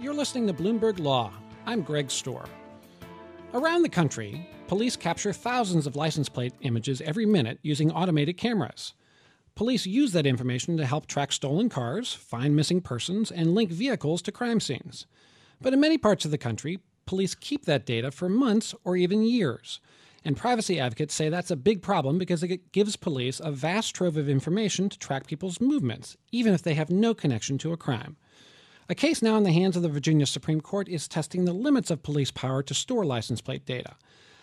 You're listening to Bloomberg Law. I'm Greg Stohr. Around the country, police capture thousands of license plate images every minute using automated cameras. Police use that information to help track stolen cars, find missing persons, and link vehicles to crime scenes. But in many parts of the country, police keep that data for months or even years. And privacy advocates say that's a big problem because it gives police a vast trove of information to track people's movements, even if they have no connection to a crime. A case now in the hands of the Virginia Supreme Court is testing the limits of police power to store license plate data.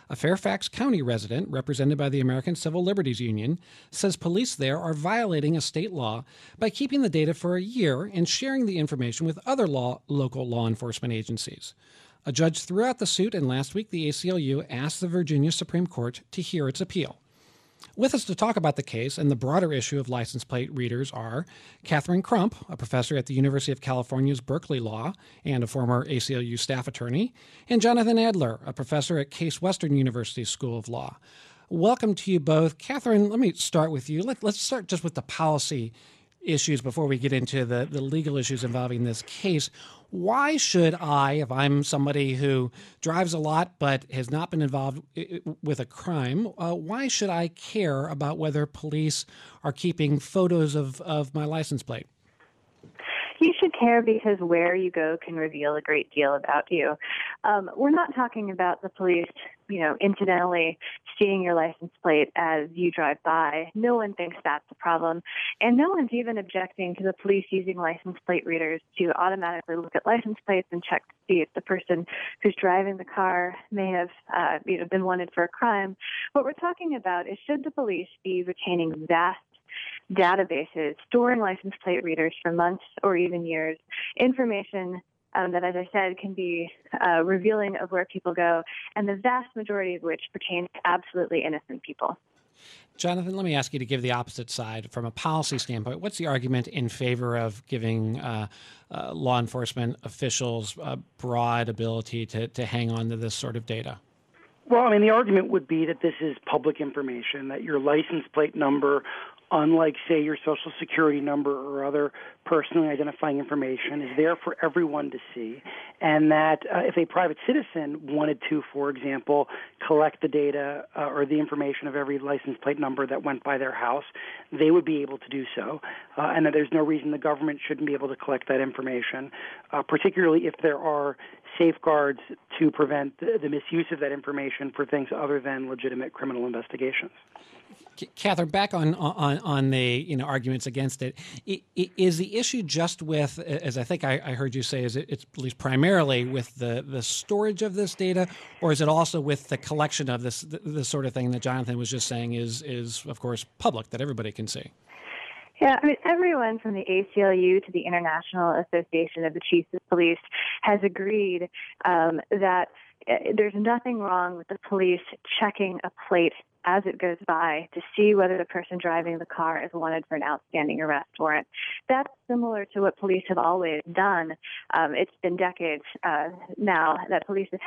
A Fairfax County resident, represented by the American Civil Liberties Union, says police there are violating a state law by keeping the data for a year and sharing the information with other local law enforcement agencies. A judge threw out the suit, and last week the ACLU asked the Virginia Supreme Court to hear its appeal. With us to talk about the case and the broader issue of license plate readers are Catherine Crump, a professor at the University of California's Berkeley Law and a former ACLU staff attorney, and Jonathan Adler, a professor at Case Western University School of Law. Welcome to you both. Catherine, let me start with you. Let's start just with the policy issues before we get into the legal issues involving this case. Why should I, if I'm somebody who drives a lot but has not been involved with a crime, why should I care about whether police are keeping photos of my license plate? You should care because where you go can reveal a great deal about you. We're not talking about the police, incidentally seeing your license plate as you drive by. No one thinks that's a problem. And no one's even objecting to the police using license plate readers to automatically look at license plates and check to see if the person who's driving the car may have been wanted for a crime. What we're talking about is, should the police be retaining vast databases, storing license plate readers for months or even years, information that, as I said, can be revealing of where people go, and the vast majority of which pertains to absolutely innocent people. Jonathan, let me ask you to give the opposite side. From a policy standpoint, what's the argument in favor of giving law enforcement officials a broad ability to hang on to this sort of data? Well, the argument would be that this is public information, that your license plate number, unlike, say, your Social Security number or other personally identifying information, is there for everyone to see, and that if a private citizen wanted to, for example, collect the data or the information of every license plate number that went by their house, they would be able to do so, and that there's no reason the government shouldn't be able to collect that information, particularly if there are safeguards to prevent the misuse of that information for things other than legitimate criminal investigations. Catherine, back on the arguments against it, is the issue just with, as I think I heard you say, is it's at least primarily with the storage of this data, or is it also with the collection of this sort of thing that Jonathan was just saying is of course public, that everybody can see? Yeah, everyone from the ACLU to the International Association of the Chiefs of Police has agreed that there's nothing wrong with the police checking a plate as it goes by to see whether the person driving the car is wanted for an outstanding arrest warrant. That's similar to what police have always done. It's been decades now that police have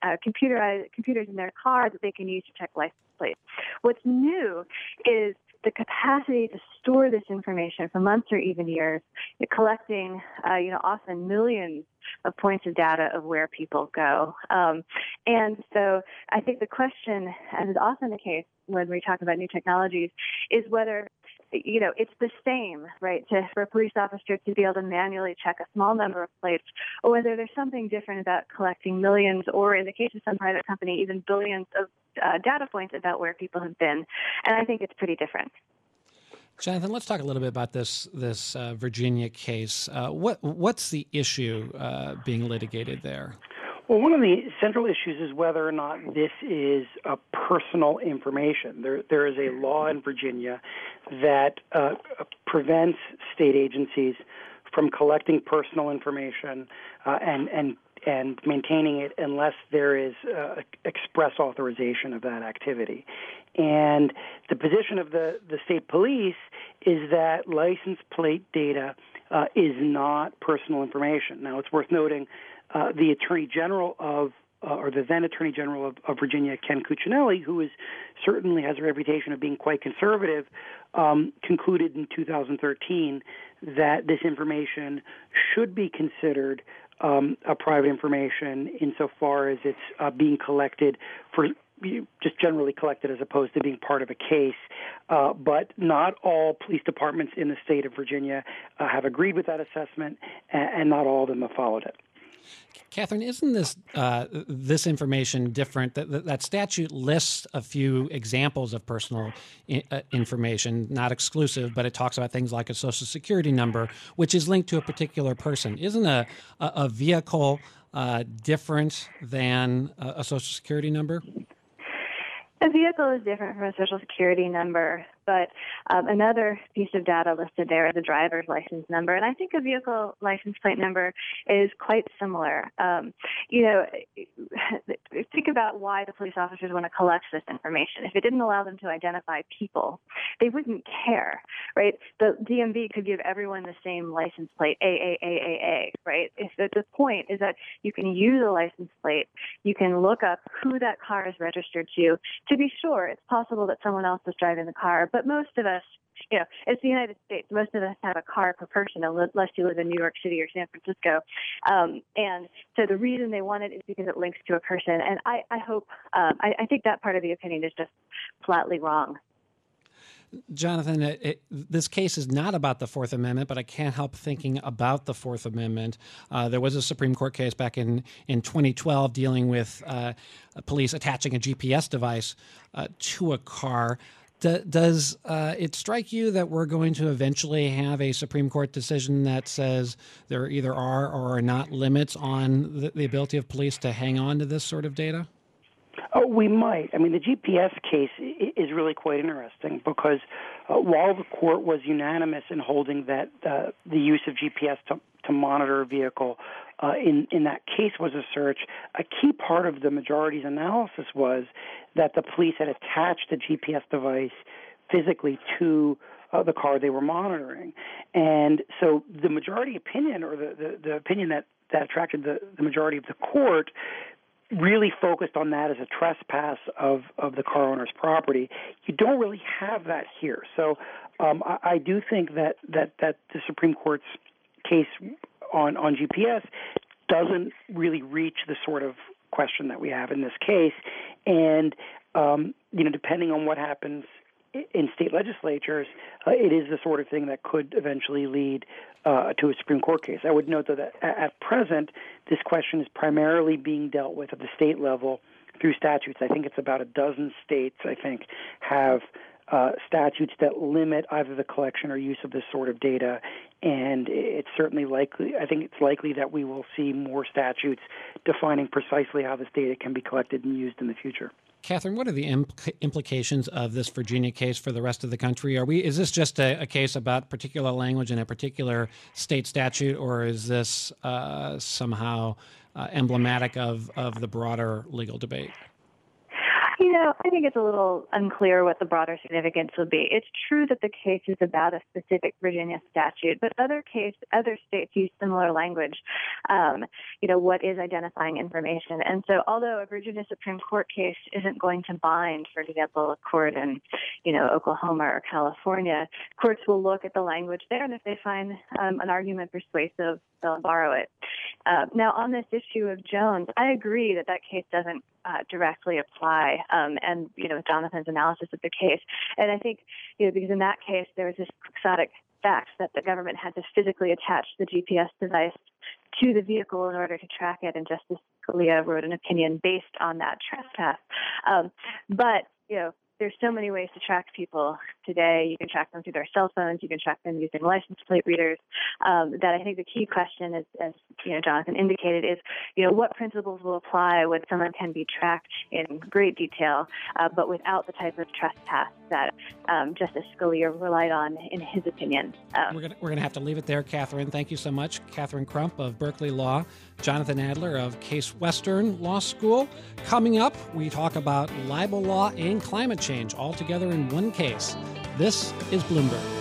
had computers in their car that they can use to check license plates. What's new is the capacity to store this information for months or even years, collecting, often millions of points of data of where people go. And so I think the question, as is often the case when we talk about new technologies, is whether it's the same, right, for a police officer to be able to manually check a small number of plates, or whether there's something different about collecting millions, or in the case of some private company, even billions of data points about where people have been. And I think it's pretty different. Jonathan, let's talk a little bit about this Virginia case. What's the issue being litigated there? Well, one of the central issues is whether or not this is personal information. There is a law in Virginia that prevents state agencies from collecting personal information and maintaining it unless there is express authorization of that activity. And the position of the state police is that license plate data is not personal information. Now, it's worth noting the Attorney General of Virginia, Ken Cuccinelli, who certainly has a reputation of being quite conservative, concluded in 2013 that this information should be considered private information insofar as it's being collected for just generally collected as opposed to being part of a case. But not all police departments in the state of Virginia have agreed with that assessment, and not all of them have followed it. Catherine, isn't this this information different? That statute lists a few examples of personal information, not exclusive, but it talks about things like a social security number, which is linked to a particular person. Isn't a vehicle different than a social security number? A vehicle is different from a social security number, but another piece of data listed there is a driver's license number. And I think a vehicle license plate number is quite similar. Think about why the police officers want to collect this information. If it didn't allow them to identify people, they wouldn't care, right? The DMV could give everyone the same license plate, AAAAA, right? If the point is that you can use a license plate, you can look up who that car is registered to be sure. It's possible that someone else is driving the car, but most of us, it's the United States. Most of us have a car per person, unless you live in New York City or San Francisco. And so the reason they want it is because it links to a person. And I hope, I think that part of the opinion is just flatly wrong. Jonathan, this case is not about the Fourth Amendment, but I can't help thinking about the Fourth Amendment. There was a Supreme Court case back in 2012 dealing with police attaching a GPS device to a car. Does it strike you that we're going to eventually have a Supreme Court decision that says there either are or are not limits on the ability of police to hang on to this sort of data? Oh, we might. I mean, the GPS case is really quite interesting because while the court was unanimous in holding that the use of GPS to monitor a vehicle in that case was a search, a key part of the majority's analysis was that the police had attached the GPS device physically to the car they were monitoring. And so the majority opinion, or the opinion that attracted the majority of the court, really focused on that as a trespass of the car owner's property. You don't really have that here. So I do think that the Supreme Court's case on GPS doesn't really reach the sort of question that we have in this case. And, depending on what happens in state legislatures, it is the sort of thing that could eventually lead to a Supreme Court case. I would note that at present, this question is primarily being dealt with at the state level through statutes. I think it's about a dozen states, have statutes that limit either the collection or use of this sort of data. And it's certainly likely, I think it's likely that we will see more statutes defining precisely how this data can be collected and used in the future. Catherine, what are the implications of this Virginia case for the rest of the country? Is this just a case about particular language in a particular state statute, or is this somehow emblematic of the broader legal debate? I think it's a little unclear what the broader significance will be. It's true that the case is about a specific Virginia statute, but other states use similar language, what is identifying information. And so although a Virginia Supreme Court case isn't going to bind, for example, a court in, Oklahoma or California, courts will look at the language there, and if they find an argument persuasive, they'll borrow it. Now, on this issue of Jones, I agree that case doesn't directly apply, and Jonathan's analysis of the case. And I think, because in that case, there was this quixotic fact that the government had to physically attach the GPS device to the vehicle in order to track it, and Justice Scalia wrote an opinion based on that trespass. But there's so many ways to track people today. You can track them through their cell phones. You can track them using license plate readers. That I think the key question is, as Jonathan indicated, is, what principles will apply when someone can be tracked in great detail, but without the type of trespass that Justice Scalia relied on in his opinion. We're going to have to leave it there, Catherine. Thank you so much. Catherine Crump of Berkeley Law, Jonathan Adler of Case Western Law School. Coming up, we talk about libel law and climate change all together in one case. This is Bloomberg.